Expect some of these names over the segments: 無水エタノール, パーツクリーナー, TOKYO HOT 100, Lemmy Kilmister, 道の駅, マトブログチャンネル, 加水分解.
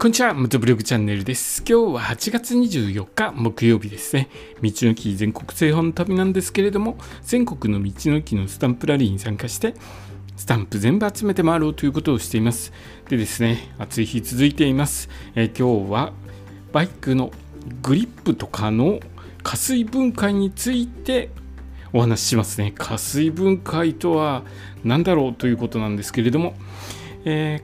こんにちは、マトブログチャンネルです。今日は8月24日木曜日ですね。道の駅全国製本旅なんですけれども、全国の道の駅のスタンプラリーに参加して、スタンプ全部集めて回ろうということをしています。でですね、暑い日続いています。今日はバイクのグリップとかの加水分解についてお話ししますね。加水分解とは何だろうということなんですけれども、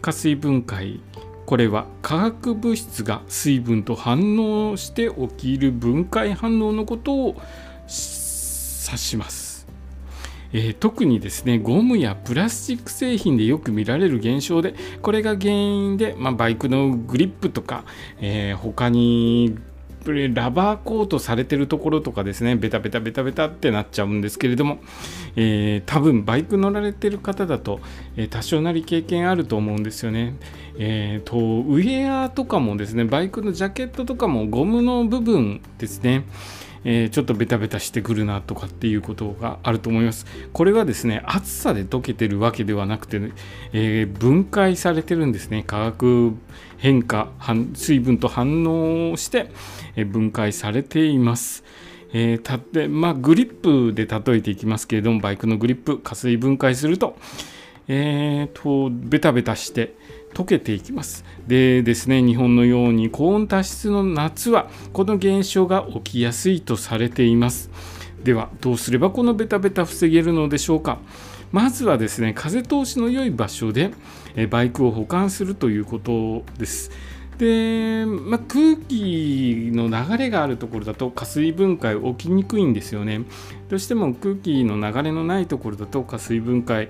加水分解、これは化学物質が水分と反応して起きる分解反応のことを指します。特にですね、ゴムやプラスチック製品でよく見られる現象で、これが原因で、バイクのグリップとか、他にラバーコートされてるところとかですね、ベタベタってなっちゃうんですけれども、多分バイク乗られてる方だと、多少なり経験あると思うんですよね。ウェアとかもですね、バイクのジャケットとかもゴムの部分ですね、ちょっとベタベタしてくるなとかっていうことがあると思います。これはですね、暑さで溶けてるわけではなくて、分解されてるんですね。化学変化、水分と反応して分解されています。グリップで例えていきますけれども、バイクのグリップ加水分解すると、ベタベタして溶けていきます。でですね、日本のように高温多湿の夏はこの現象が起きやすいとされています。ではどうすればこのベタベタ防げるのでしょうか。まずはですね、風通しの良い場所でバイクを保管するということです。で、空気の流れがあるところだと加水分解起きにくいんですよね。どうしても空気の流れのないところだと加水分解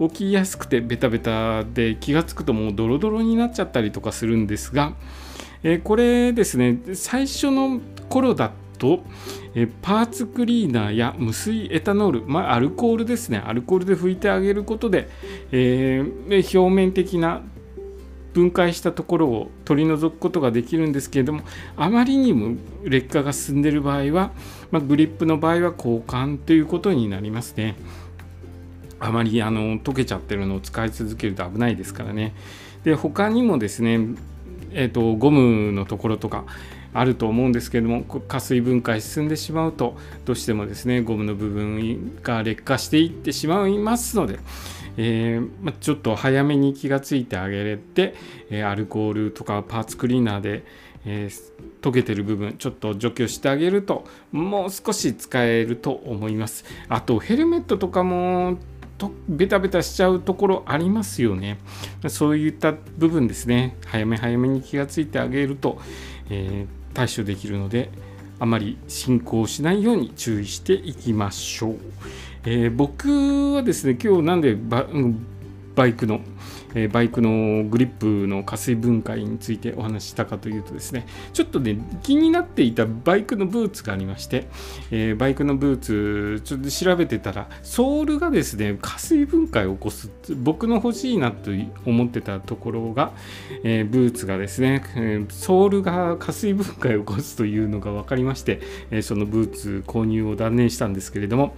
起きやすくて、ベタベタで気がつくともうドロドロになっちゃったりとかするんですが、これですね、最初の頃だとパーツクリーナーや無水エタノール、アルコールですね、アルコールで拭いてあげることで、表面的な分解したところを取り除くことができるんですけれども、あまりにも劣化が進んでいる場合は、グリップの場合は交換ということになりますね。あまり溶けちゃってるのを使い続けると危ないですからね。で、他にもですね、ゴムのところとかあると思うんですけれども、加水分解進んでしまうとどうしてもですね、ゴムの部分が劣化していってしまいますので、ちょっと早めに気がついてあげれて、アルコールとかパーツクリーナーで、溶けてる部分ちょっと除去してあげると、もう少し使えると思います。あとヘルメットとかもベタベタしちゃうところありますよね。そういった部分ですね、早めに気がついてあげると、対処できるので、あまり進行しないように注意していきましょう。僕はですね、今日なんでバイクのグリップの加水分解についてお話ししたかというとですね、ちょっとね、気になっていたバイクのブーツがありまして、バイクのブーツちょっと調べてたら、ソールがですね、加水分解を起こす、僕の欲しいなと思ってたところが、ブーツがですね、ソールが加水分解を起こすというのが分かりまして、そのブーツ購入を断念したんですけれども、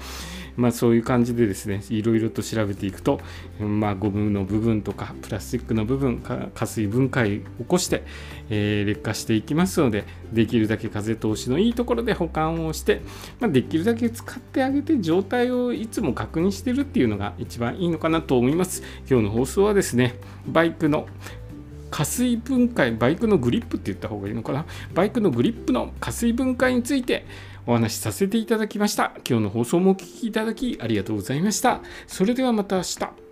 そういう感じでですね、いろいろと調べていくと、ゴムの部分とかプラスチックの部分が加水分解起こして、劣化していきますので、できるだけ風通しのいいところで保管をして、できるだけ使ってあげて、状態をいつも確認してるっていうのが一番いいのかなと思います。今日の放送はですね、バイクの加水分解、バイクのグリップって言った方がいいのかな、バイクのグリップの加水分解についてお話しさせていただきました。今日の放送もお聞きいただきありがとうございました。それではまた明日。